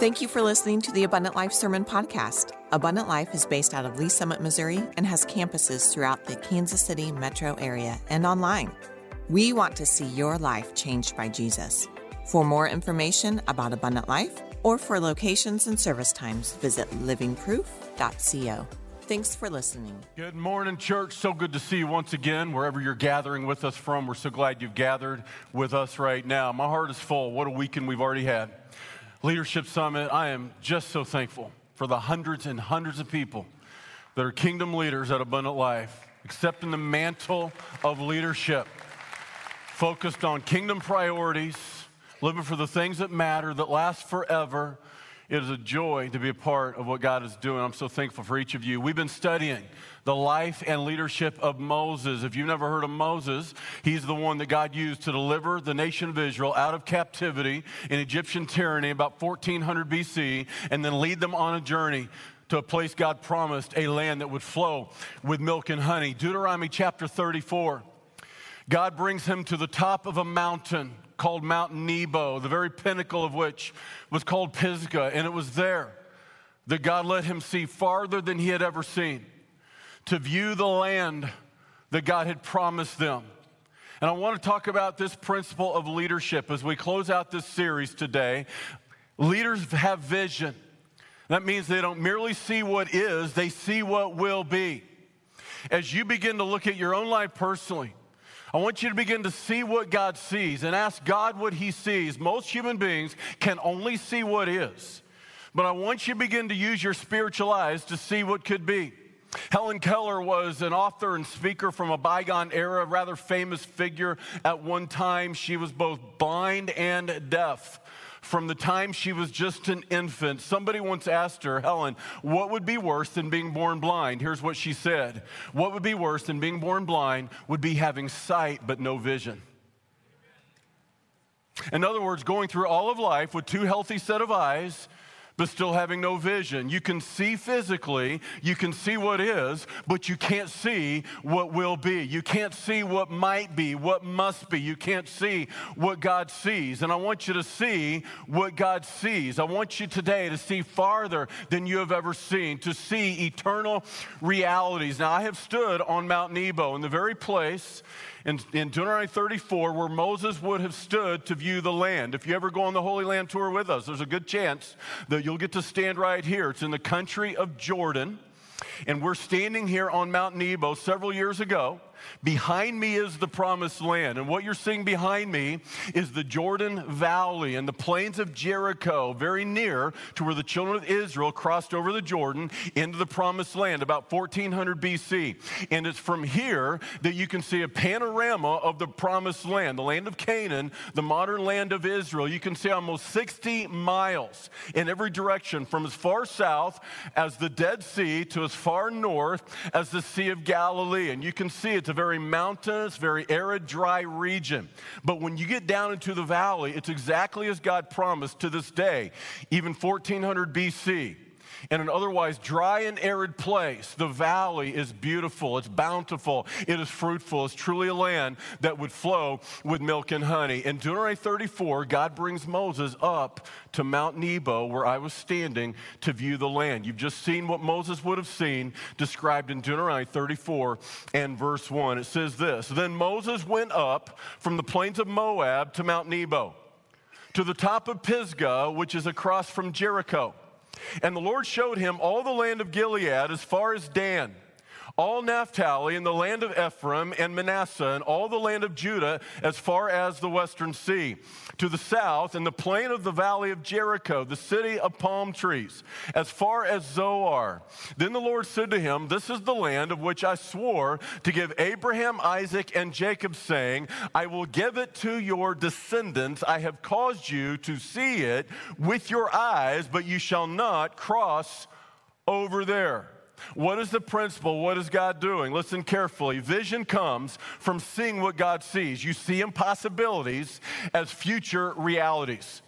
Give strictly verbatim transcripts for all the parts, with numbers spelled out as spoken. Thank you for listening to the Abundant Life Sermon Podcast. Abundant Life is based out of Lee's Summit, Missouri, and has campuses throughout the Kansas City metro area and online. We want to see your life changed by Jesus. For more information about Abundant Life or for locations and service times, visit living proof dot co. Thanks for listening. Good morning, church. So good to see you once again, wherever you're gathering with us from. We're so glad you've gathered with us right now. My heart is full. What a weekend we've already had. Leadership Summit, I am just so thankful for the hundreds and hundreds of people that are kingdom leaders at Abundant Life, accepting the mantle of leadership, focused on kingdom priorities, living for the things that matter, that last forever. It is a joy to be a part of what God is doing. I'm so thankful for each of you. We've been studying the life and leadership of Moses. If you've never heard of Moses, he's the one that God used to deliver the nation of Israel out of captivity in Egyptian tyranny about fourteen hundred B C and then lead them on a journey to a place God promised, a land that would flow with milk and honey. Deuteronomy chapter thirty-four, God brings him to the top of a mountain called Mount Nebo, the very pinnacle of which was called Pisgah, and it was there that God let him see farther than he had ever seen, to view the land that God had promised them. And I want to talk about this principle of leadership as we close out this series today. Leaders have vision. That means they don't merely see what is, they see what will be. As you begin to look at your own life personally, I want you to begin to see what God sees and ask God what he sees. Most human beings can only see what is, but I want you to begin to use your spiritual eyes to see what could be. Helen Keller was an author and speaker from a bygone era, a rather famous figure at one time. She was both blind and deaf from the time she was just an infant. Somebody once asked her, Helen, what would be worse than being born blind? Here's what she said. What would be worse than being born blind would be having sight but no vision. In other words, going through all of life with two healthy set of eyes, but still having no vision. You can see physically, you can see what is, but you can't see what will be. You can't see what might be, what must be. You can't see what God sees. And I want you to see what God sees. I want you today to see farther than you have ever seen, to see eternal realities. Now, I have stood on Mount Nebo in the very place In, in Deuteronomy thirty-four, where Moses would have stood to view the land. If you ever go on the Holy Land tour with us, there's a good chance that you'll get to stand right here. It's in the country of Jordan, and we're standing here on Mount Nebo several years ago. Behind me is the promised land, and what you're seeing behind me is the Jordan Valley and the plains of Jericho, very near to where the children of Israel crossed over the Jordan into the promised land about fourteen hundred B C, and it's from here that you can see a panorama of the promised land, the land of Canaan, the modern land of Israel. You can see almost sixty miles in every direction, from as far south as the Dead Sea to as far north as the Sea of Galilee, and you can see it's a very mountainous, very arid, dry region. But when you get down into the valley, it's exactly as God promised to this day, even fourteen hundred B C. In an otherwise dry and arid place, the valley is beautiful, it's bountiful, it is fruitful, it's truly a land that would flow with milk and honey. In Deuteronomy thirty-four, God brings Moses up to Mount Nebo, where I was standing, to view the land. You've just seen what Moses would have seen, described in Deuteronomy thirty-four and verse one. It says this, Then Moses went up from the plains of Moab to Mount Nebo, to the top of Pisgah, which is across from Jericho. And the Lord showed him all the land of Gilead as far as Dan, all Naphtali and the land of Ephraim and Manasseh, and all the land of Judah as far as the western sea, to the south and the plain of the valley of Jericho, the city of palm trees, as far as Zoar. Then the Lord said to him, This is the land of which I swore to give Abraham, Isaac, and Jacob, saying, I will give it to your descendants. I have caused you to see it with your eyes, but you shall not cross over there. What is the principle? What is God doing? Listen carefully. Vision comes from seeing what God sees. You see impossibilities as future realities.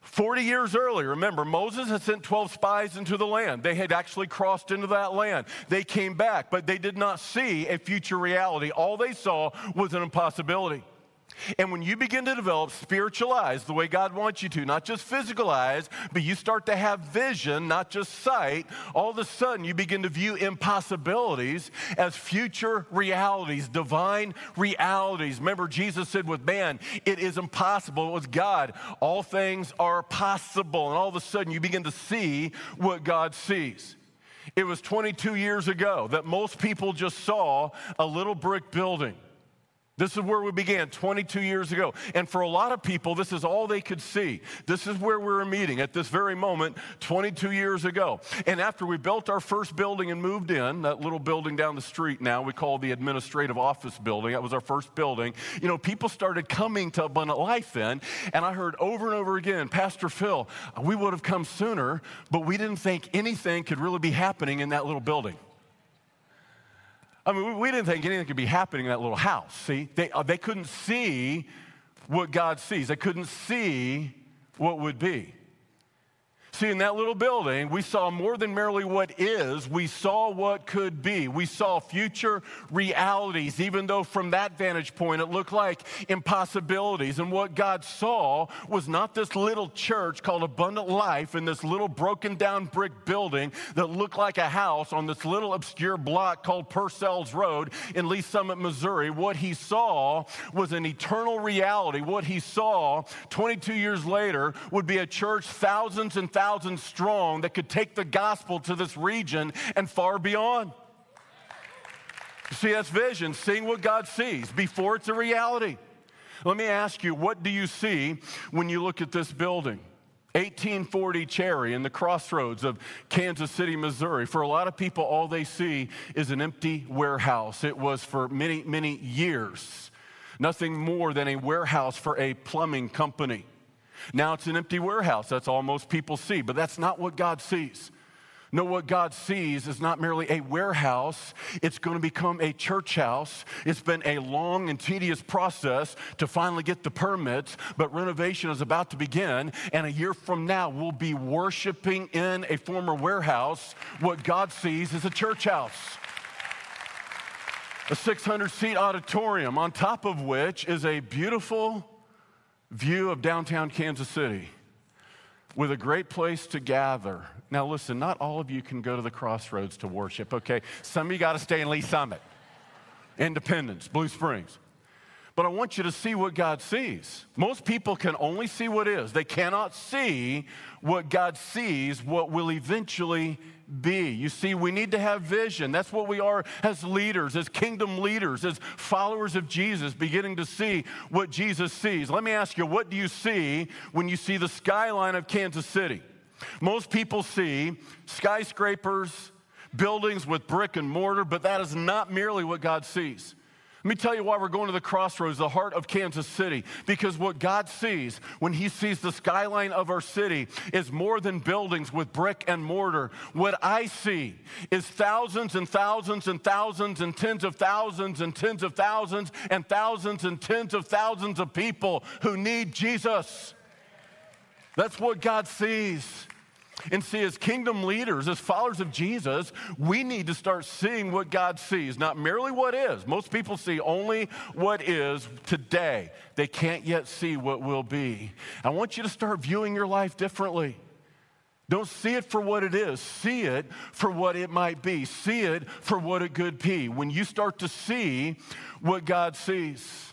Forty years earlier, remember, Moses had sent twelve spies into the land. They had actually crossed into that land. They came back, but they did not see a future reality. All they saw was an impossibility. And when you begin to develop spiritual eyes the way God wants you to, not just physical eyes, but you start to have vision, not just sight, all of a sudden you begin to view impossibilities as future realities, divine realities. Remember, Jesus said with man, it is impossible. With God, all things are possible. And all of a sudden you begin to see what God sees. It was twenty-two years ago that most people just saw a little brick building. This is where we began twenty-two years ago. And for a lot of people, this is all they could see. This is where we were meeting at this very moment twenty-two years ago. And after we built our first building and moved in, that little building down the street now we call the administrative office building. That was our first building. You know, people started coming to Abundant Life then. And I heard over and over again, Pastor Phil, we would have come sooner, but we didn't think anything could really be happening in that little building. I mean, we didn't think anything could be happening in that little house, see? They, uh, they couldn't see what God sees. They couldn't see what would be. See, in that little building, we saw more than merely what is. We saw what could be. We saw future realities, even though from that vantage point, it looked like impossibilities. And what God saw was not this little church called Abundant Life in this little broken down brick building that looked like a house on this little obscure block called Purcell's Road in Lee's Summit, Missouri. What he saw was an eternal reality. What he saw twenty-two years later would be a church thousands and thousands Thousands strong that could take the gospel to this region and far beyond. See, that's vision, seeing what God sees before it's a reality. Let me ask you, what do you see when you look at this building? eighteen forty Cherry in the crossroads of Kansas City, Missouri. For a lot of people, all they see is an empty warehouse. It was for many, many years, nothing more than a warehouse for a plumbing company. Now it's an empty warehouse. That's all most people see, but that's not what God sees. No, what God sees is not merely a warehouse. It's going to become a church house. It's been a long and tedious process to finally get the permits, but renovation is about to begin, and a year from now, we'll be worshiping in a former warehouse. What God sees is a church house. A six hundred seat auditorium, on top of which is a beautiful view of downtown Kansas City with a great place to gather. Now listen, not all of you can go to the Crossroads to worship, okay? Some of you got to stay in Lee's Summit, Independence, Blue Springs. But I want you to see what God sees. Most people can only see what is. They cannot see what God sees, what will eventually be. You see, we need to have vision. That's what we are as leaders, as kingdom leaders, as followers of Jesus, beginning to see what Jesus sees. Let me ask you, what do you see when you see the skyline of Kansas City? Most people see skyscrapers, buildings with brick and mortar, but that is not merely what God sees. Let me tell you why we're going to the Crossroads, the heart of Kansas City, because what God sees when he sees the skyline of our city is more than buildings with brick and mortar. What I see is thousands and thousands and thousands and tens of thousands and tens of thousands and thousands and tens of thousands of people who need Jesus. That's what God sees. And see, as kingdom leaders, as followers of Jesus, we need to start seeing what God sees, not merely what is. Most people see only what is today. They can't yet see what will be. I want you to start viewing your life differently. Don't see it for what it is. See it for what it might be. See it for what it could be. When you start to see what God sees.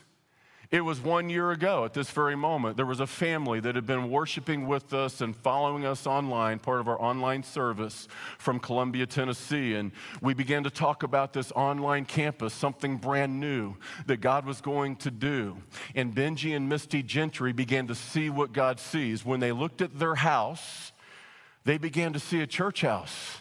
It was one year ago at this very moment, there was a family that had been worshiping with us and following us online, part of our online service from Columbia, Tennessee. And we began to talk about this online campus, something brand new that God was going to do. And Benji and Misty Gentry began to see what God sees. When they looked at their house, they began to see a church house.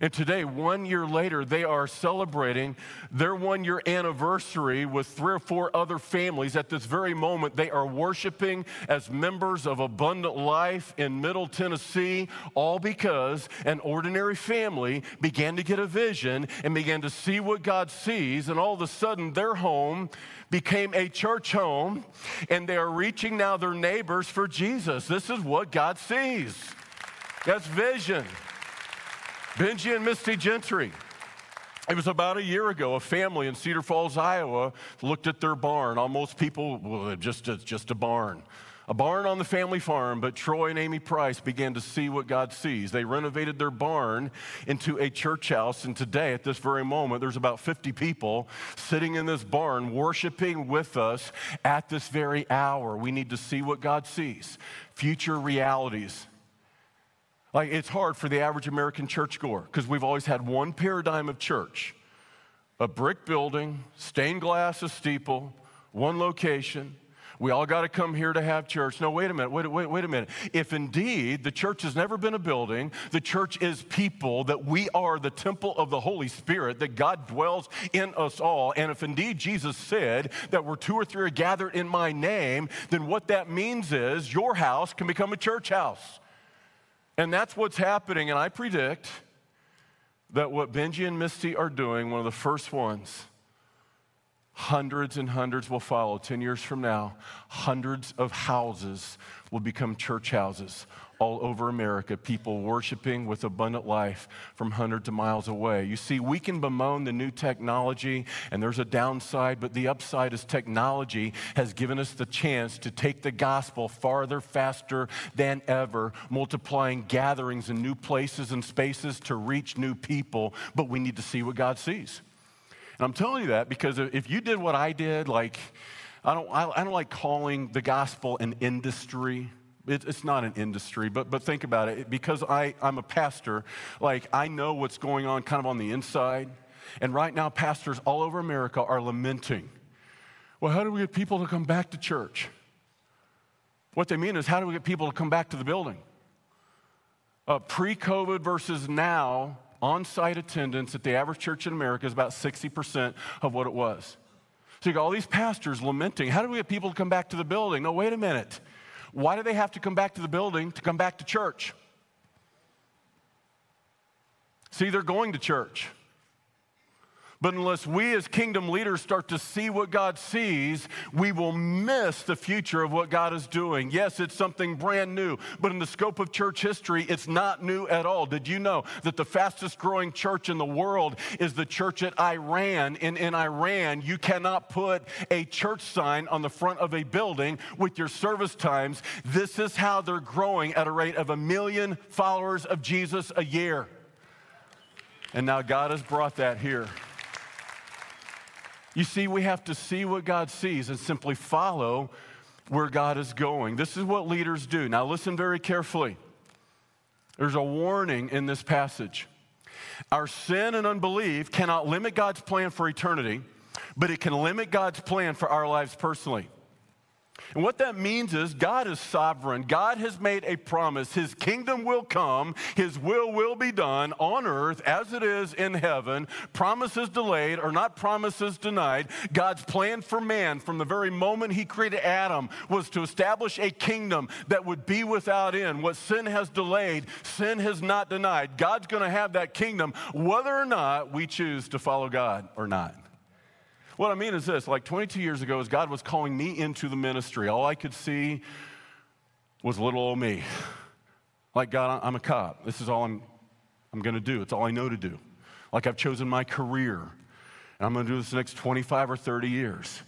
And today, one year later, they are celebrating their one-year anniversary with three or four other families. At this very moment, they are worshiping as members of Abundant Life in Middle Tennessee, all because an ordinary family began to get a vision and began to see what God sees, and all of a sudden, their home became a church home, and they are reaching now their neighbors for Jesus. This is what God sees. That's vision. Benji and Misty Gentry It was about a year ago, a family in Cedar Falls, Iowa, looked at their barn. Almost people, well, just, it's just a barn. A barn on the family farm, but Troy and Amy Price began to see what God sees. They renovated their barn into a church house, and today, at this very moment, there's about fifty people sitting in this barn worshiping with us at this very hour. We need to see what God sees, future realities. Like, it's hard for the average American churchgoer because we've always had one paradigm of church, a brick building, stained glass, a steeple, one location. We all got to come here to have church. No, wait a minute, wait, wait, wait a minute. If indeed the church has never been a building, the church is people, that we are the temple of the Holy Spirit, that God dwells in us all. And if indeed Jesus said that we're two or three are gathered in my name, then what that means is your house can become a church house. And that's what's happening, and I predict that what Benji and Misty are doing, one of the first ones, hundreds and hundreds will follow. Ten years from now, hundreds of houses will become church houses all over America, people worshiping with abundant life from hundreds of miles away. You see, we can bemoan the new technology, and there's a downside, but the upside is technology has given us the chance to take the gospel farther, faster than ever, multiplying gatherings in new places and spaces to reach new people, but we need to see what God sees. And I'm telling you that because if you did what I did, like, I don't, I, I don't like calling the gospel an industry. It's not an industry, but but think about it. Because I, I'm a pastor, like I know what's going on kind of on the inside. And right now, pastors all over America are lamenting, well, how do we get people to come back to church? What they mean is, how do we get people to come back to the building? Uh, pre-COVID versus now, on-site attendance at the average church in America is about sixty percent of what it was. So you got all these pastors lamenting, how do we get people to come back to the building? No, wait a minute. Why do they have to come back to the building to come back to church? See, they're going to church. But unless we as kingdom leaders start to see what God sees, we will miss the future of what God is doing. Yes, it's something brand new, but in the scope of church history, it's not new at all. Did you know that the fastest growing church in the world is the church at Iran? And in Iran, you cannot put a church sign on the front of a building with your service times. This is how they're growing at a rate of a million followers of Jesus a year. And now God has brought that here. You see, we have to see what God sees and simply follow where God is going. This is what leaders do. Now listen very carefully. There's a warning in this passage. Our sin and unbelief cannot limit God's plan for eternity, but it can limit God's plan for our lives personally. And what that means is God is sovereign. God has made a promise. His kingdom will come. His will will be done on earth as it is in heaven. Promises delayed are not promises denied. God's plan for man from the very moment he created Adam was to establish a kingdom that would be without end. What sin has delayed, sin has not denied. God's going to have that kingdom whether or not we choose to follow God or not. What I mean is this, like twenty-two years ago, as God was calling me into the ministry, all I could see was little old me. Like, God, I'm a cop. This is all I'm, I'm going to do. It's all I know to do. Like, I've chosen my career, and I'm going to do this the next twenty-five or thirty years.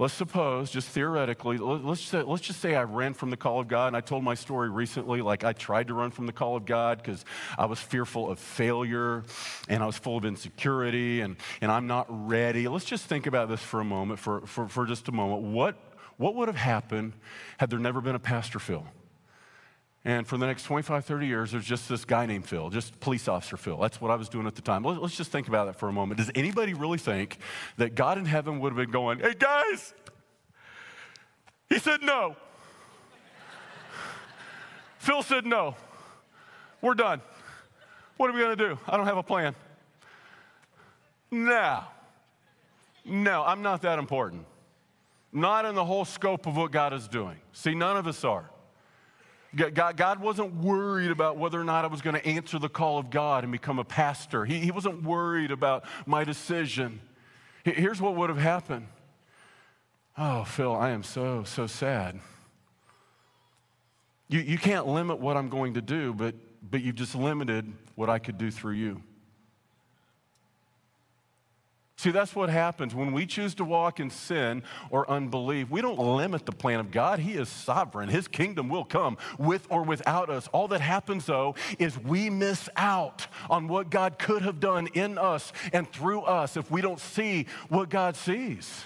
Let's suppose, just theoretically, let's just, say, let's just say I ran from the call of God, and I told my story recently, like I tried to run from the call of God because I was fearful of failure, and I was full of insecurity, and, and I'm not ready. Let's just think about this for a moment, for, for, for just a moment. What, what would have happened had there never been a Pastor Phil? And for the next twenty-five, thirty years, there's just this guy named Phil, just police officer Phil. That's what I was doing at the time. Let's just think about that for a moment. Does anybody really think that God in heaven would have been going, hey, guys? He said no. Phil said no. We're done. What are we going to do? I don't have a plan. No. No, I'm not that important. Not in the whole scope of what God is doing. See, none of us are. God, God wasn't worried about whether or not I was going to answer the call of God and become a pastor. He, he wasn't worried about my decision. Here's what would have happened. Oh, Phil, I am so, so sad. You, you can't limit what I'm going to do, but, but you've just limited what I could do through you. See, that's what happens when we choose to walk in sin or unbelief. We don't limit the plan of God. He is sovereign. His kingdom will come with or without us. All that happens, though, is we miss out on what God could have done in us and through us if we don't see what God sees.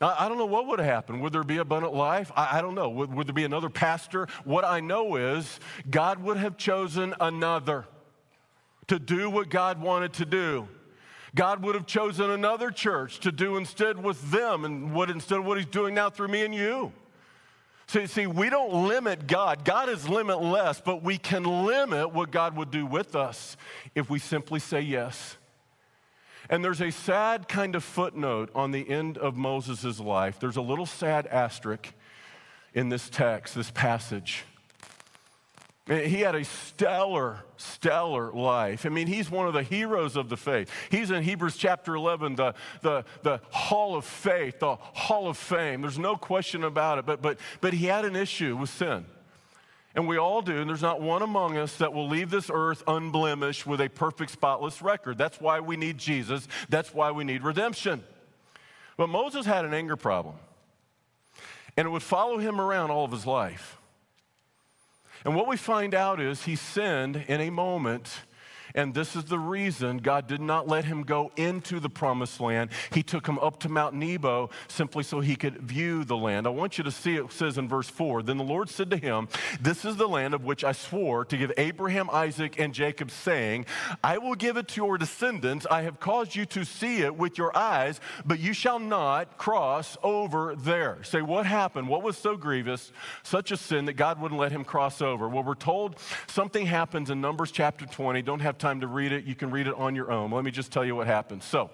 I don't know what would happen. Would there be abundant life? I, I don't know. Would, would there be another pastor? What I know is God would have chosen another to do what God wanted to do. God would have chosen another church to do instead with them and what instead of what he's doing now through me and you. See, see, we don't limit God. God is limitless, but we can limit what God would do with us if we simply say yes. And there's a sad kind of footnote on the end of Moses' life. There's a little sad asterisk in this text, this passage. He had a stellar, stellar life. I mean, he's one of the heroes of the faith. He's in Hebrews chapter eleven, the, the, the hall of faith, the hall of fame. There's no question about it, but, but, but he had an issue with sin. And we all do, and there's not one among us that will leave this earth unblemished with a perfect, spotless record. That's why we need Jesus. That's why we need redemption. But Moses had an anger problem, and it would follow him around all of his life. And what we find out is he sinned in a moment, and this is the reason God did not let him go into the promised land. He took him up to Mount Nebo simply so he could view the land. I want you to see it says in verse four, "Then the Lord said to him, this is the land of which I swore to give Abraham, Isaac, and Jacob, saying, I will give it to your descendants. I have caused you to see it with your eyes, but you shall not cross over there." Say, what happened? What was so grievous, such a sin that God wouldn't let him cross over? Well, we're told something happens in Numbers chapter twenty. Don't have time to read it. You can read it on your own. Let me just tell you what happened. So,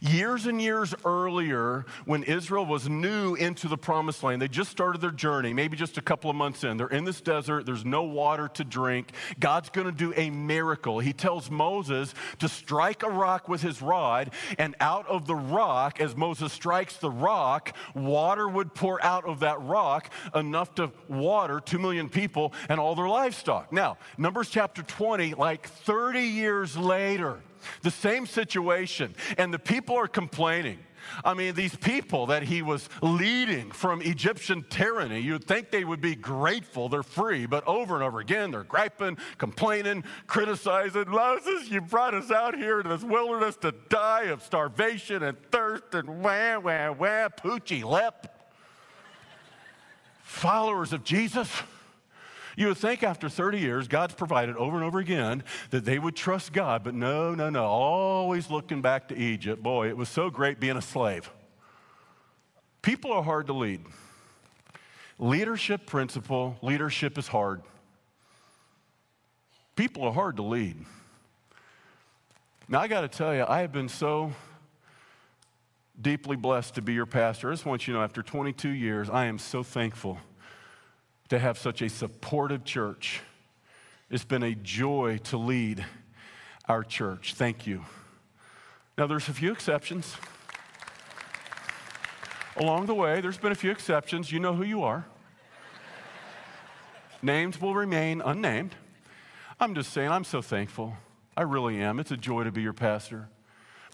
years and years earlier, when Israel was new into the promised land, they just started their journey, maybe just a couple of months in. They're in this desert. There's no water to drink. God's going to do a miracle. He tells Moses to strike a rock with his rod, and out of the rock, as Moses strikes the rock, water would pour out of that rock, enough to water two million people and all their livestock. Now, Numbers chapter twenty, like thirty years later, the same situation, and the people are complaining. I mean, these people that he was leading from Egyptian tyranny, you'd think they would be grateful they're free, but over and over again, they're griping, complaining, criticizing. Moses, you brought us out here to this wilderness to die of starvation and thirst and wah, wah, wah, poochie lep. Followers of Jesus. You would think after thirty years, God's provided over and over again that they would trust God, but no, no, no, always looking back to Egypt. Boy, it was so great being a slave. People are hard to lead. Leadership principle, leadership is hard. People are hard to lead. Now, I got to tell you, I have been so deeply blessed to be your pastor. I just want you to know, after twenty-two years, I am so thankful to have such a supportive church. It's been a joy to lead our church. Thank you. Now, there's a few exceptions. Along the way, there's been a few exceptions. You know who you are. Names will remain unnamed. I'm just saying, I'm so thankful. I really am. It's a joy to be your pastor.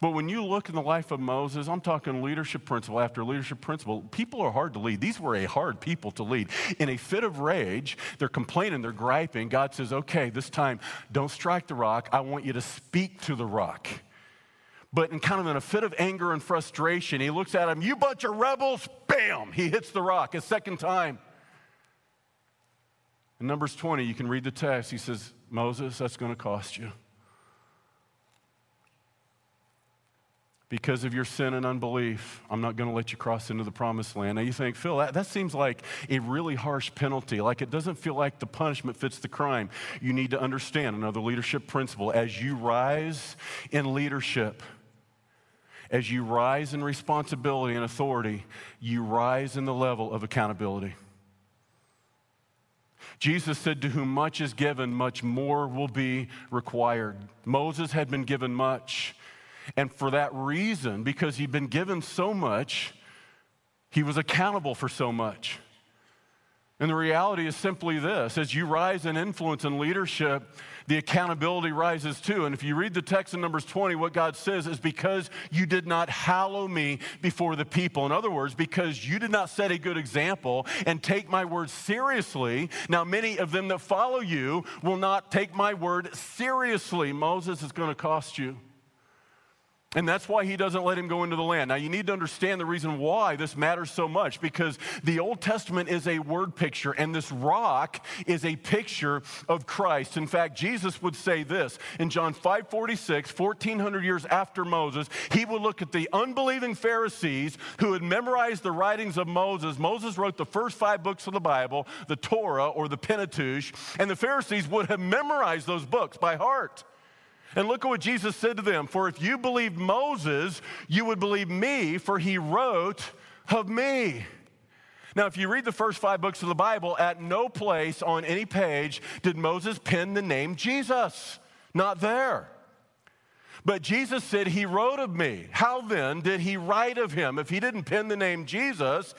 But when you look in the life of Moses, I'm talking leadership principle after leadership principle. People are hard to lead. These were a hard people to lead. In a fit of rage, they're complaining, they're griping. God says, okay, this time, don't strike the rock. I want you to speak to the rock. But in kind of in a fit of anger and frustration, he looks at him, you bunch of rebels, bam, he hits the rock a second time. In Numbers twenty, you can read the text. He says, Moses, that's going to cost you. Because of your sin and unbelief, I'm not going to let you cross into the promised land. Now you think, Phil, that, that seems like a really harsh penalty. Like it doesn't feel like the punishment fits the crime. You need to understand another leadership principle. As you rise in leadership, as you rise in responsibility and authority, you rise in the level of accountability. Jesus said, to whom much is given, much more will be required. Moses had been given much. And for that reason, because he'd been given so much, he was accountable for so much. And the reality is simply this: as you rise in influence and leadership, the accountability rises too. And if you read the text in Numbers twenty, what God says is, because you did not hallow me before the people. In other words, because you did not set a good example and take my word seriously, now many of them that follow you will not take my word seriously. Moses, is going to cost you. And that's why he doesn't let him go into the land. Now, you need to understand the reason why this matters so much, because the Old Testament is a word picture, and this rock is a picture of Christ. In fact, Jesus would say this in John five forty-six, fourteen hundred years after Moses. He would look at the unbelieving Pharisees who had memorized the writings of Moses. Moses wrote the first five books of the Bible, the Torah or the Pentateuch, and the Pharisees would have memorized those books by heart. And look at what Jesus said to them. For if you believed Moses, you would believe me, for he wrote of me. Now, if you read the first five books of the Bible, at no place on any page did Moses pen the name Jesus. Not there. But Jesus said, he wrote of me. How then did he write of him? If he didn't pen the name Jesus,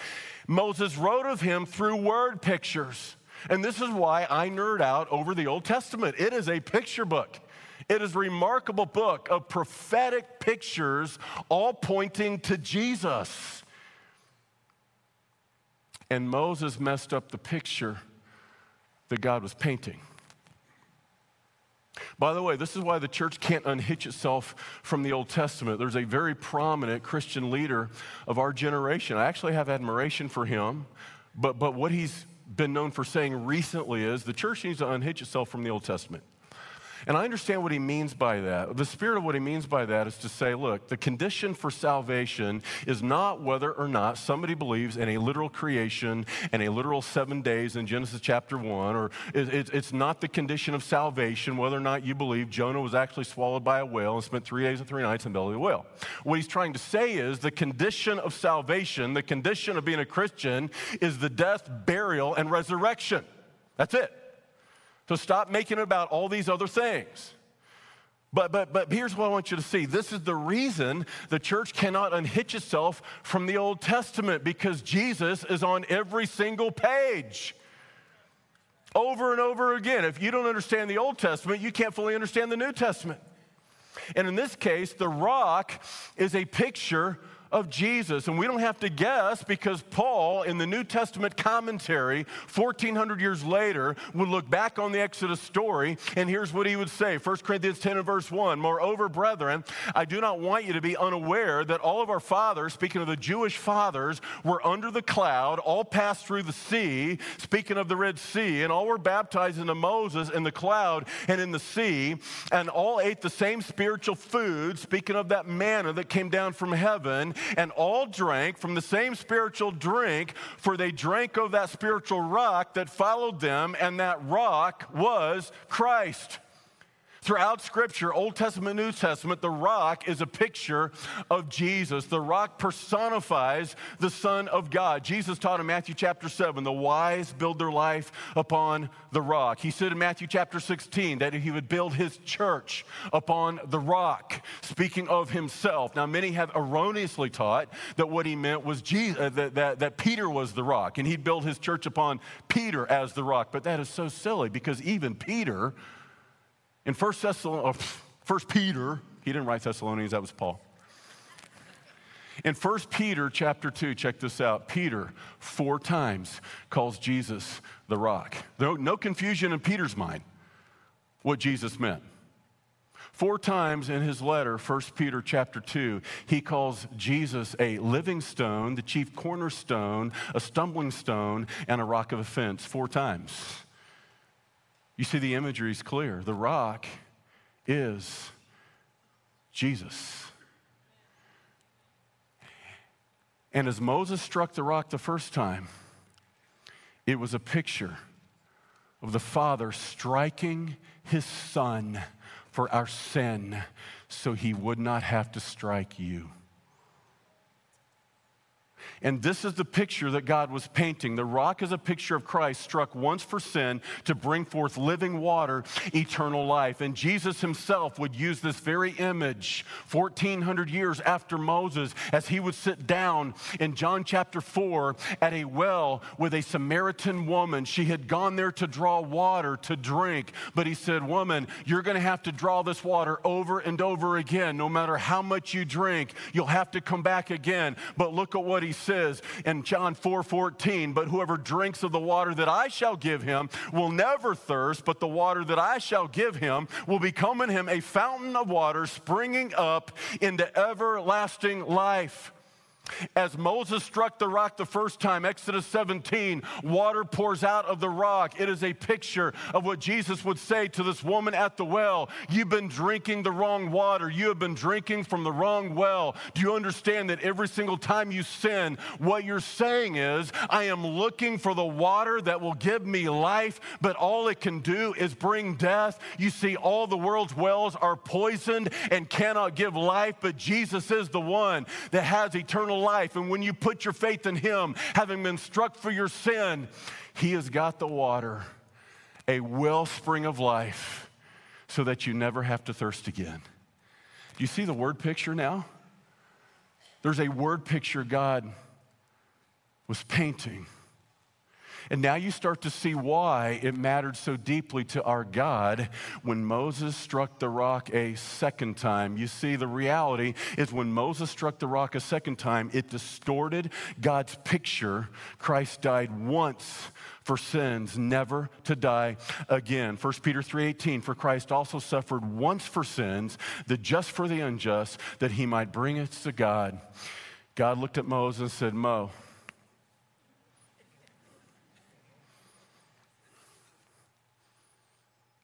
Moses wrote of him through word pictures. And this is why I nerd out over the Old Testament. It is a picture book. It is a remarkable book of prophetic pictures, all pointing to Jesus. And Moses messed up the picture that God was painting. By the way, this is why the church can't unhitch itself from the Old Testament. There's a very prominent Christian leader of our generation. I actually have admiration for him, but, but what he's been known for saying recently is the church needs to unhitch itself from the Old Testament. And I understand what he means by that. The spirit of what he means by that is to say, look, the condition for salvation is not whether or not somebody believes in a literal creation and a literal seven days in Genesis chapter one, or it's not the condition of salvation whether or not you believe Jonah was actually swallowed by a whale and spent three days and three nights in the belly of the whale. What he's trying to say is the condition of salvation, the condition of being a Christian, is the death, burial, and resurrection. That's it. So stop making it about all these other things. But, but, but here's what I want you to see. This is the reason the church cannot unhitch itself from the Old Testament, because Jesus is on every single page. Over and over again. If you don't understand the Old Testament, you can't fully understand the New Testament. And in this case, the rock is a picture of Jesus. And we don't have to guess, because Paul, in the New Testament commentary, fourteen hundred years later, would look back on the Exodus story, and here's what he would say. First Corinthians ten and verse one, moreover, brethren, I do not want you to be unaware that all of our fathers, speaking of the Jewish fathers, were under the cloud, all passed through the sea, speaking of the Red Sea, and all were baptized into Moses in the cloud and in the sea, and all ate the same spiritual food, speaking of that manna that came down from heaven, and all drank from the same spiritual drink, for they drank of that spiritual rock that followed them, and that rock was Christ. Throughout Scripture, Old Testament, New Testament, the rock is a picture of Jesus. The rock personifies the Son of God. Jesus taught in Matthew chapter seven, the wise build their life upon the rock. He said in Matthew chapter sixteen that he would build his church upon the rock, speaking of himself. Now, many have erroneously taught that what he meant was Jesus, uh, that, that, that Peter was the rock, and he'd build his church upon Peter as the rock. But that is so silly, because even Peter, in First Thessalonians, First Peter, he didn't write Thessalonians, that was Paul. In First Peter chapter two, check this out. Peter four times calls Jesus the rock. No, no confusion in Peter's mind what Jesus meant. Four times in his letter, First Peter chapter two, he calls Jesus a living stone, the chief cornerstone, a stumbling stone, and a rock of offense. Four times. You see, the imagery is clear. The rock is Jesus. And as Moses struck the rock the first time, it was a picture of the Father striking his Son for our sin so he would not have to strike you. And this is the picture that God was painting. The rock is a picture of Christ struck once for sin to bring forth living water, eternal life. And Jesus himself would use this very image fourteen hundred years after Moses as he would sit down in John chapter four at a well with a Samaritan woman. She had gone there to draw water to drink, but he said, "Woman, you're going to have to draw this water over and over again. No matter how much you drink, you'll have to come back again." But look at what he said. Says in John four fourteen, "But whoever drinks of the water that I shall give him will never thirst, but the water that I shall give him will become in him a fountain of water springing up into everlasting life." As Moses struck the rock the first time, Exodus seventeen, water pours out of the rock. It is a picture of what Jesus would say to this woman at the well. "You've been drinking the wrong water. You have been drinking from the wrong well. Do you understand that every single time you sin, what you're saying is, I am looking for the water that will give me life, but all it can do is bring death. You see, all the world's wells are poisoned and cannot give life, but Jesus is the one that has eternal life. life. And when you put your faith in him, having been struck for your sin, he has got the water, a wellspring of life, so that you never have to thirst again." Do you see the word picture now? There's a word picture God was painting. And now you start to see why it mattered so deeply to our God when Moses struck the rock a second time. You see, the reality is when Moses struck the rock a second time, it distorted God's picture. Christ died once for sins, never to die again. First Peter three eighteen, "For Christ also suffered once for sins, the just for the unjust, that he might bring us to God." God looked at Moses and said, "Mo,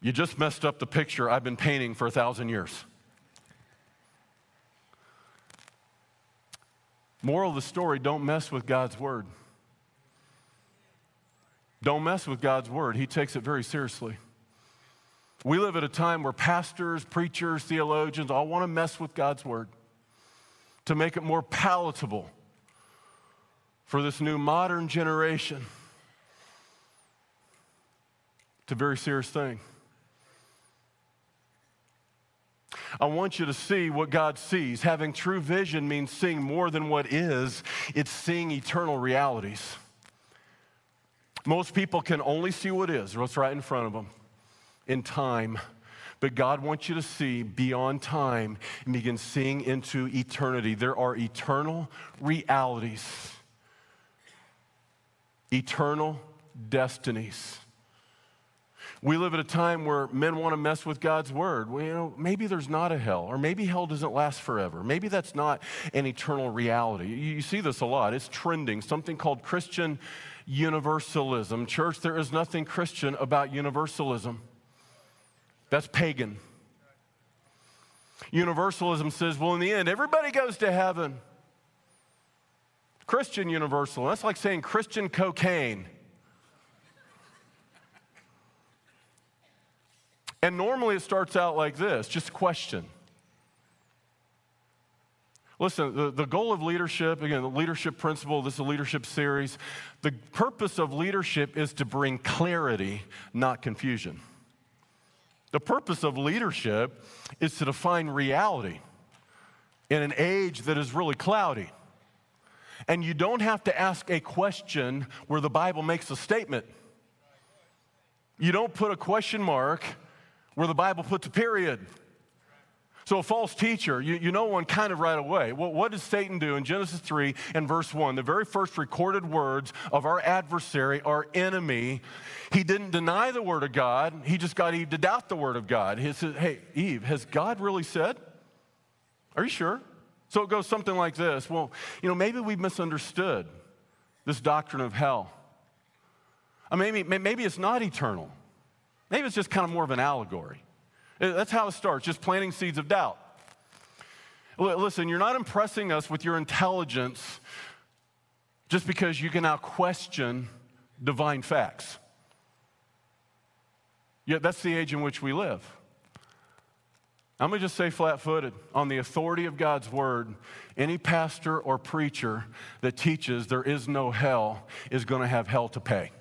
you just messed up the picture I've been painting for a thousand years." Moral of the story, don't mess with God's word. Don't mess with God's word. He takes it very seriously. We live at a time where pastors, preachers, theologians all want to mess with God's word to make it more palatable for this new modern generation. It's a very serious thing. I want you to see what God sees. Having true vision means seeing more than what is. It's seeing eternal realities. Most people can only see what is, what's right in front of them, in time. But God wants you to see beyond time and begin seeing into eternity. There are eternal realities, eternal destinies. We live at a time where men want to mess with God's word. Well, you know, maybe there's not a hell, or maybe hell doesn't last forever. Maybe that's not an eternal reality. You see this a lot. It's trending, something called Christian universalism. Church, there is nothing Christian about universalism. That's pagan. Universalism says, well, in the end, everybody goes to heaven. Christian universal, that's like saying Christian cocaine. And normally it starts out like this, just a question. Listen, the, the goal of leadership, again, the leadership principle, this is a leadership series. The purpose of leadership is to bring clarity, not confusion. The purpose of leadership is to define reality in an age that is really cloudy. And you don't have to ask a question where the Bible makes a statement. You don't put a question mark where the Bible puts a period. So a false teacher, you, you know one kind of right away. Well, what does Satan do in Genesis three and verse one? The very first recorded words of our adversary, our enemy. He didn't deny the word of God. He just got Eve to doubt the word of God. He said, "Hey, Eve, has God really said? Are you sure?" So it goes something like this. Well, you know, maybe we've misunderstood this doctrine of hell. I mean, maybe, maybe it's not eternal. Maybe it's just kind of more of an allegory. That's how it starts, just planting seeds of doubt. Listen, you're not impressing us with your intelligence just because you can now question divine facts. Yet that's the age in which we live. I'm going to just say flat-footed, on the authority of God's word, any pastor or preacher that teaches there is no hell is going to have hell to pay.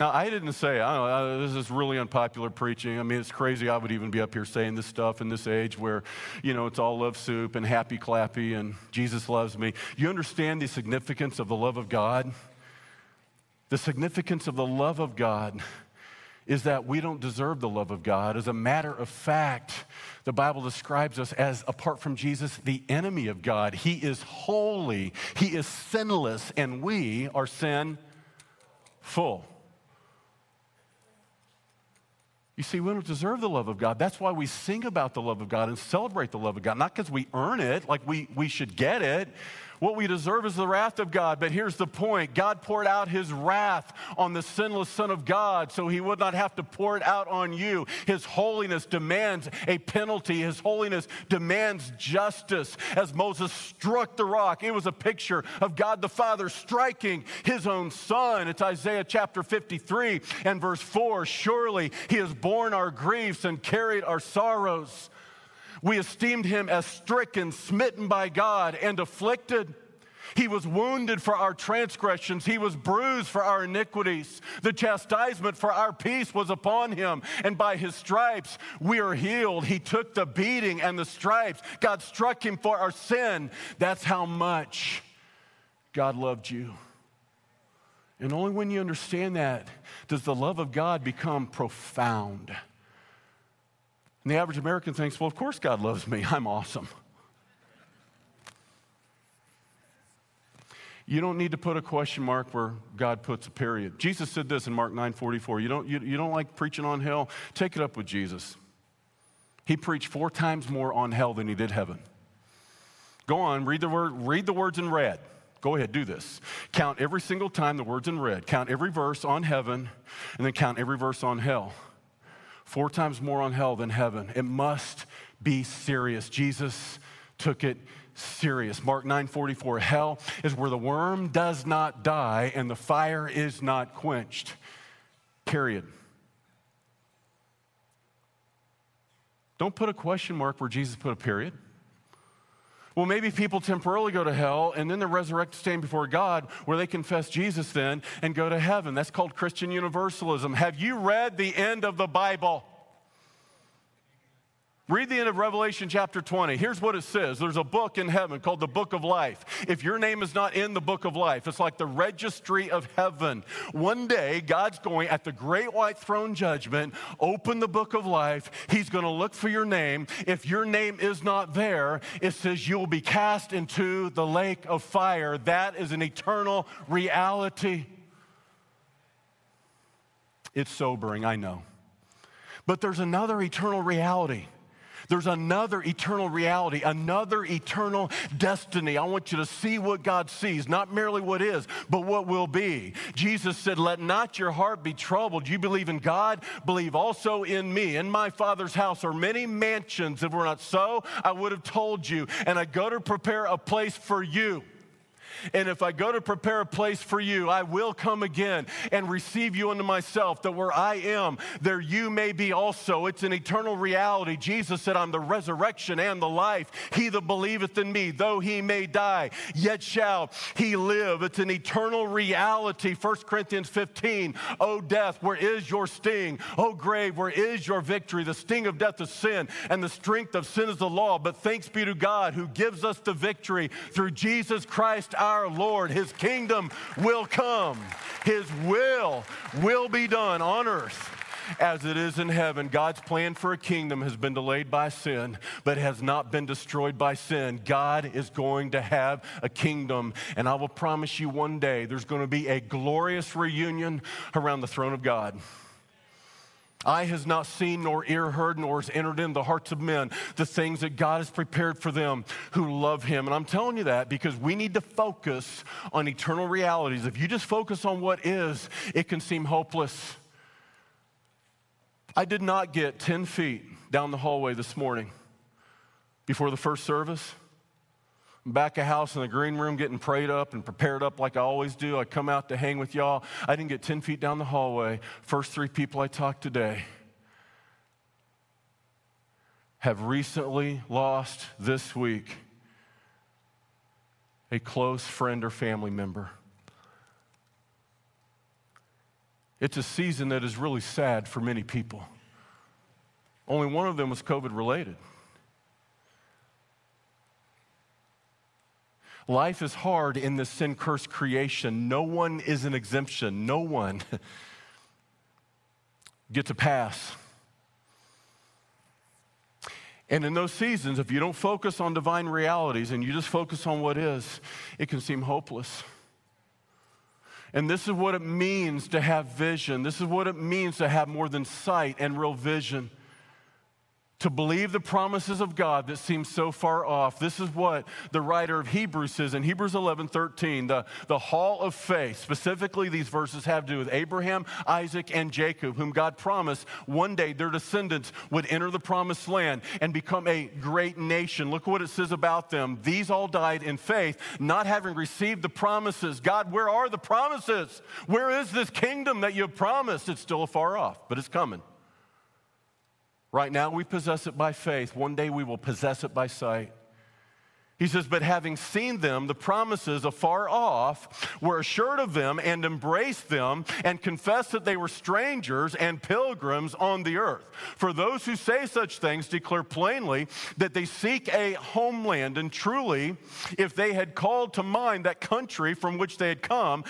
Now, I didn't say, I don't know, this is really unpopular preaching. I mean, it's crazy I would even be up here saying this stuff in this age where, you know, it's all love soup and happy clappy and Jesus loves me. You understand the significance of the love of God? The significance of the love of God is that we don't deserve the love of God. As a matter of fact, the Bible describes us as, apart from Jesus, the enemy of God. He is holy, he is sinless, and we are sinful. You see, we don't deserve the love of God. That's why we sing about the love of God and celebrate the love of God, not because we earn it, like we, we should get it. What we deserve is the wrath of God, but here's the point. God poured out his wrath on the sinless Son of God so he would not have to pour it out on you. His holiness demands a penalty. His holiness demands justice. As Moses struck the rock, it was a picture of God the Father striking his own Son. It's Isaiah chapter fifty-three and verse four. Surely he has borne our griefs and carried our sorrows. We esteemed him as stricken, smitten by God, and afflicted. He was wounded for our transgressions. He was bruised for our iniquities. The chastisement for our peace was upon him, and by his stripes we are healed. He took the beating and the stripes. God struck him for our sin. That's how much God loved you. And only when you understand that does the love of God become profound. And the average American thinks, well, of course God loves me. I'm awesome. You don't need to put a question mark where God puts a period. Jesus said this in Mark nine forty-four. You don't, you, you don't like preaching on hell? Take it up with Jesus. He preached four times more on hell than he did heaven. Go on, read the word, read the words in red. Go ahead, do this. Count every single time the word's in red. Count every verse on heaven, and then count every verse on hell. Four times more on hell than heaven. It must be serious. Jesus took it serious. Mark nine forty-four, hell is where the worm does not die and the fire is not quenched, period. Don't put a question mark where Jesus put a period. Well, maybe people temporarily go to hell and then they're resurrected, stand before God where they confess Jesus then and go to heaven. That's called Christian universalism. Have you read the end of the Bible? Read the end of Revelation chapter twenty. Here's what it says. There's a book in heaven called the Book of Life. If your name is not in the Book of Life, it's like the registry of heaven. One day, God's going at the great white throne judgment, open the Book of Life. He's going to look for your name. If your name is not there, it says you'll be cast into the lake of fire. That is an eternal reality. It's sobering, I know. But there's another eternal reality. There's another eternal reality, another eternal destiny. I want you to see what God sees, not merely what is, but what will be. Jesus said, let not your heart be troubled. You believe in God, believe also in me. In my Father's house are many mansions. If we're not so, I would have told you. And I go to prepare a place for you. And if I go to prepare a place for you, I will come again and receive you unto myself, that where I am, there you may be also. It's an eternal reality. Jesus said, I'm the resurrection and the life. He that believeth in me, though he may die, yet shall he live. It's an eternal reality. First Corinthians fifteen, O death, where is your sting? O grave, where is your victory? The sting of death is sin, and the strength of sin is the law. But thanks be to God who gives us the victory through Jesus Christ our Our Lord. His kingdom will come. His will will be done on earth as it is in heaven. God's plan for a kingdom has been delayed by sin, but has not been destroyed by sin. God is going to have a kingdom, and I will promise you one day there's going to be a glorious reunion around the throne of God. Eye has not seen, nor ear heard, nor has entered in the hearts of men the things that God has prepared for them who love him. And I'm telling you that because we need to focus on eternal realities. If you just focus on what is, it can seem hopeless. I did not get ten feet down the hallway this morning before the first service back of house in the green room getting prayed up and prepared up like I always do. I come out to hang with y'all. I didn't get ten feet down the hallway. First three people I talked today have recently lost this week a close friend or family member. It's a season that is really sad for many people. Only one of them was COVID related. Life is hard in this sin-cursed creation. No one is an exemption. No one gets a pass. And in those seasons, if you don't focus on divine realities and you just focus on what is, it can seem hopeless. And this is what it means to have vision. This is what it means to have more than sight and real vision. To believe the promises of God that seem so far off. This is what the writer of Hebrews says in Hebrews eleven thirteen, the, the hall of faith. Specifically, these verses have to do with Abraham, Isaac, and Jacob, whom God promised one day their descendants would enter the promised land and become a great nation. Look what it says about them. These all died in faith, not having received the promises. God, where are the promises? Where is this kingdom that you have promised? It's still far off, but it's coming. Right now we possess it by faith. One day we will possess it by sight. He says, but having seen them, the promises afar off, were assured of them and embraced them and confessed that they were strangers and pilgrims on the earth. For those who say such things declare plainly that they seek a homeland. And truly, if they had called to mind that country from which they had come,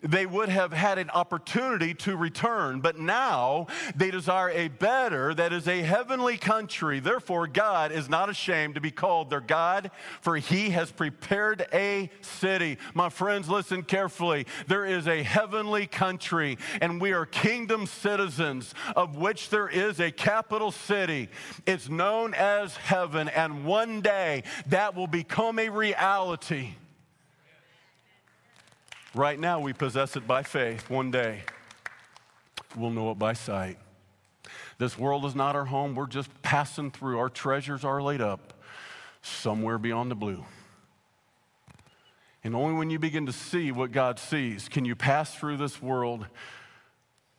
they would have had an opportunity to return, but now they desire a better, that is a heavenly country. Therefore, God is not ashamed to be called their God, for he has prepared a city. My friends, listen carefully. There is a heavenly country, and we are kingdom citizens, of which there is a capital city. It's known as heaven, and one day that will become a reality. Right now, we possess it by faith. One day, we'll know it by sight. This world is not our home. We're just passing through. Our treasures are laid up somewhere beyond the blue. And only when you begin to see what God sees can you pass through this world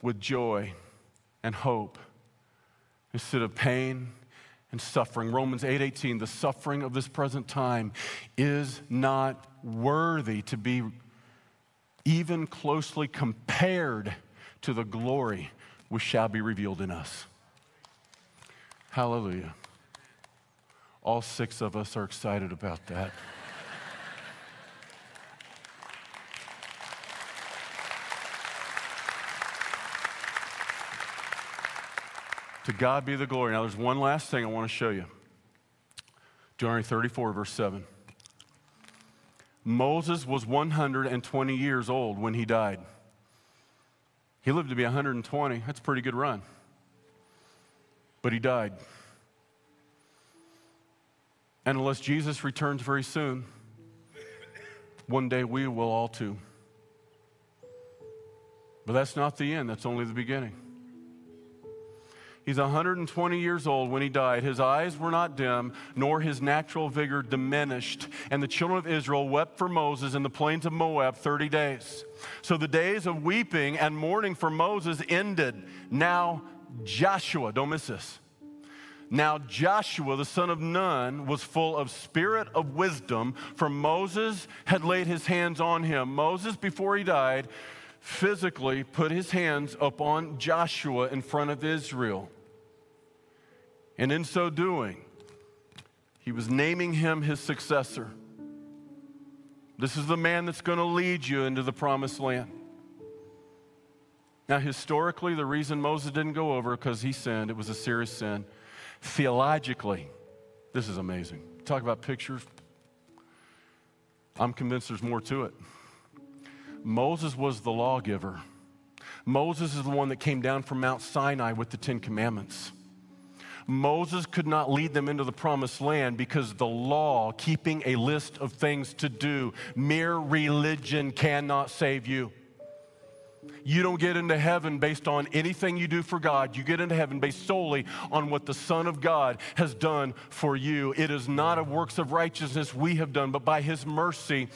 with joy and hope instead of pain and suffering. Romans eight eighteen, the suffering of this present time is not worthy to be even closely compared to the glory which shall be revealed in us. Hallelujah. All six of us are excited about that. To God be the glory. Now, there's one last thing I want to show you. Deuteronomy thirty-four, verse seven. Moses was one hundred twenty years old when he died. He lived to be one hundred twenty. That's a pretty good run. But he died. And unless Jesus returns very soon, one day we will all too. But that's not the end. That's only the beginning. He's one hundred twenty years old when he died. His eyes were not dim, nor his natural vigor diminished. And the children of Israel wept for Moses in the plains of Moab thirty days. So the days of weeping and mourning for Moses ended. Now Joshua, don't miss this. Now Joshua, the son of Nun, was full of spirit of wisdom, for Moses had laid his hands on him. Moses, before he died, physically put his hands upon Joshua in front of Israel. And in so doing, he was naming him his successor. This is the man that's going to lead you into the promised land. Now, historically, the reason Moses didn't go over because he sinned. It was a serious sin. Theologically, this is amazing. Talk about pictures. I'm convinced there's more to it. Moses was the lawgiver. Moses is the one that came down from Mount Sinai with the Ten Commandments. Moses could not lead them into the promised land because the law, keeping a list of things to do, mere religion cannot save you. You don't get into heaven based on anything you do for God. You get into heaven based solely on what the Son of God has done for you. It is not of works of righteousness we have done, but by His mercy,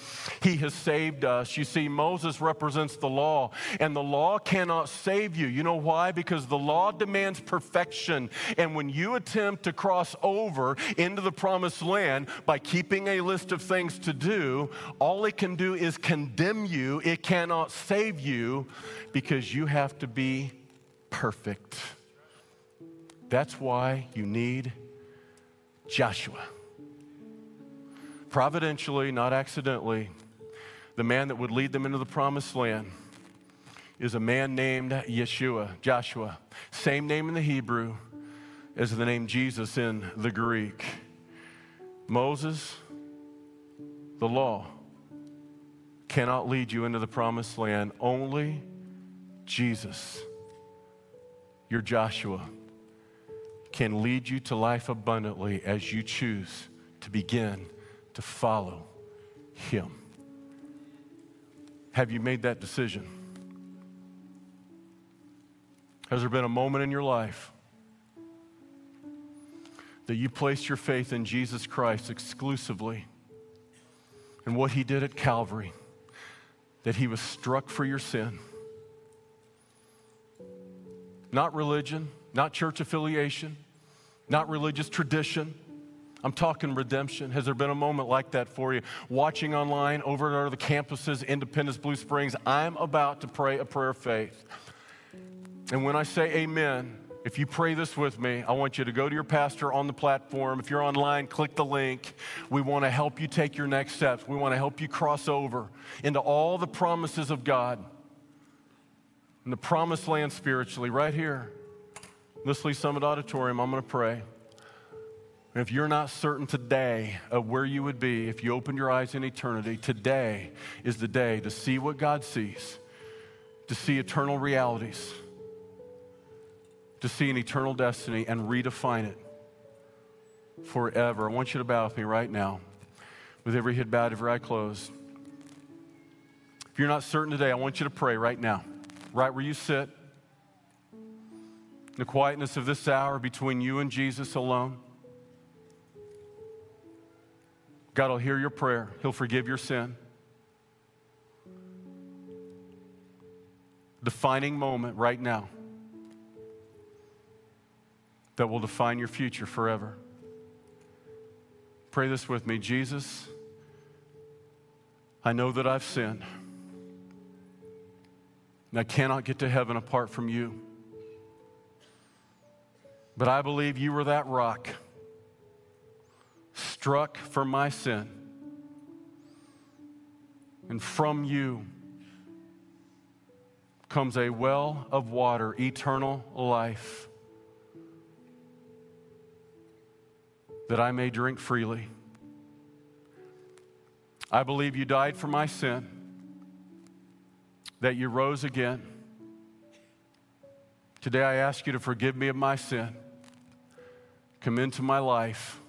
He has saved us. You see, Moses represents the law, and the law cannot save you. You know why? Because the law demands perfection, and when you attempt to cross over into the promised land by keeping a list of things to do, all it can do is condemn you. It cannot save you, because you have to be perfect. That's why you need Joshua. Providentially, not accidentally, the man that would lead them into the promised land is a man named Yeshua, Joshua. Same name in the Hebrew as the name Jesus in the Greek. Moses, the law, cannot lead you into the promised land. Only Jesus, your Joshua, can lead you to life abundantly as you choose to begin to follow Him. Have you made that decision? Has there been a moment in your life that you placed your faith in Jesus Christ exclusively and what He did at Calvary? That He was struck for your sin. Not religion, not church affiliation, not religious tradition. I'm talking redemption. Has there been a moment like that for you? Watching online, over at our other campuses, Independence, Blue Springs, I'm about to pray a prayer of faith. And when I say amen, if you pray this with me, I want you to go to your pastor on the platform. If you're online, click the link. We want to help you take your next steps. We want to help you cross over into all the promises of God and the promised land spiritually right here. This Lee's Summit Auditorium, I'm going to pray. And if you're not certain today of where you would be if you opened your eyes in eternity, today is the day to see what God sees, to see eternal realities, to see an eternal destiny and redefine it forever. I want you to bow with me right now, with every head bowed, every eye closed. If you're not certain today, I want you to pray right now, right where you sit, in the quietness of this hour between you and Jesus alone. God will hear your prayer. He'll forgive your sin. Defining moment right now that will define your future forever. Pray this with me. Jesus, I know that I've sinned, and I cannot get to heaven apart from You. But I believe You were that rock struck for my sin, and from You comes a well of water, eternal life, that I may drink freely. I believe You died for my sin, that You rose again. Today I ask You to forgive me of my sin, come into my life,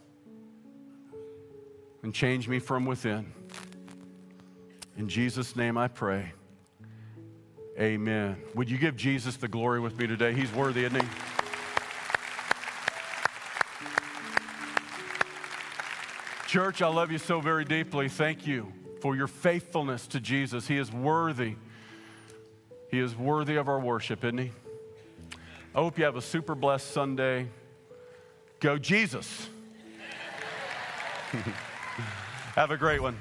and change me from within. In Jesus' name I pray. Amen. Would you give Jesus the glory with me today? He's worthy, isn't He? Church, I love you so very deeply. Thank you for your faithfulness to Jesus. He is worthy. He is worthy of our worship, isn't He? I hope you have a super blessed Sunday. Go Jesus. Have a great one.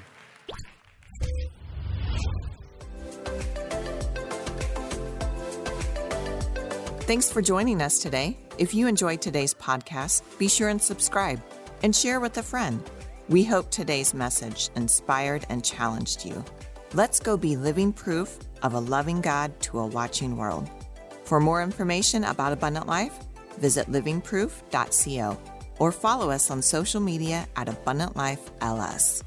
Thanks for joining us today. If you enjoyed today's podcast, be sure and subscribe and share with a friend. We hope today's message inspired and challenged you. Let's go be living proof of a loving God to a watching world. For more information about Abundant Life, visit living proof dot co or follow us on social media at Abundant Life L S.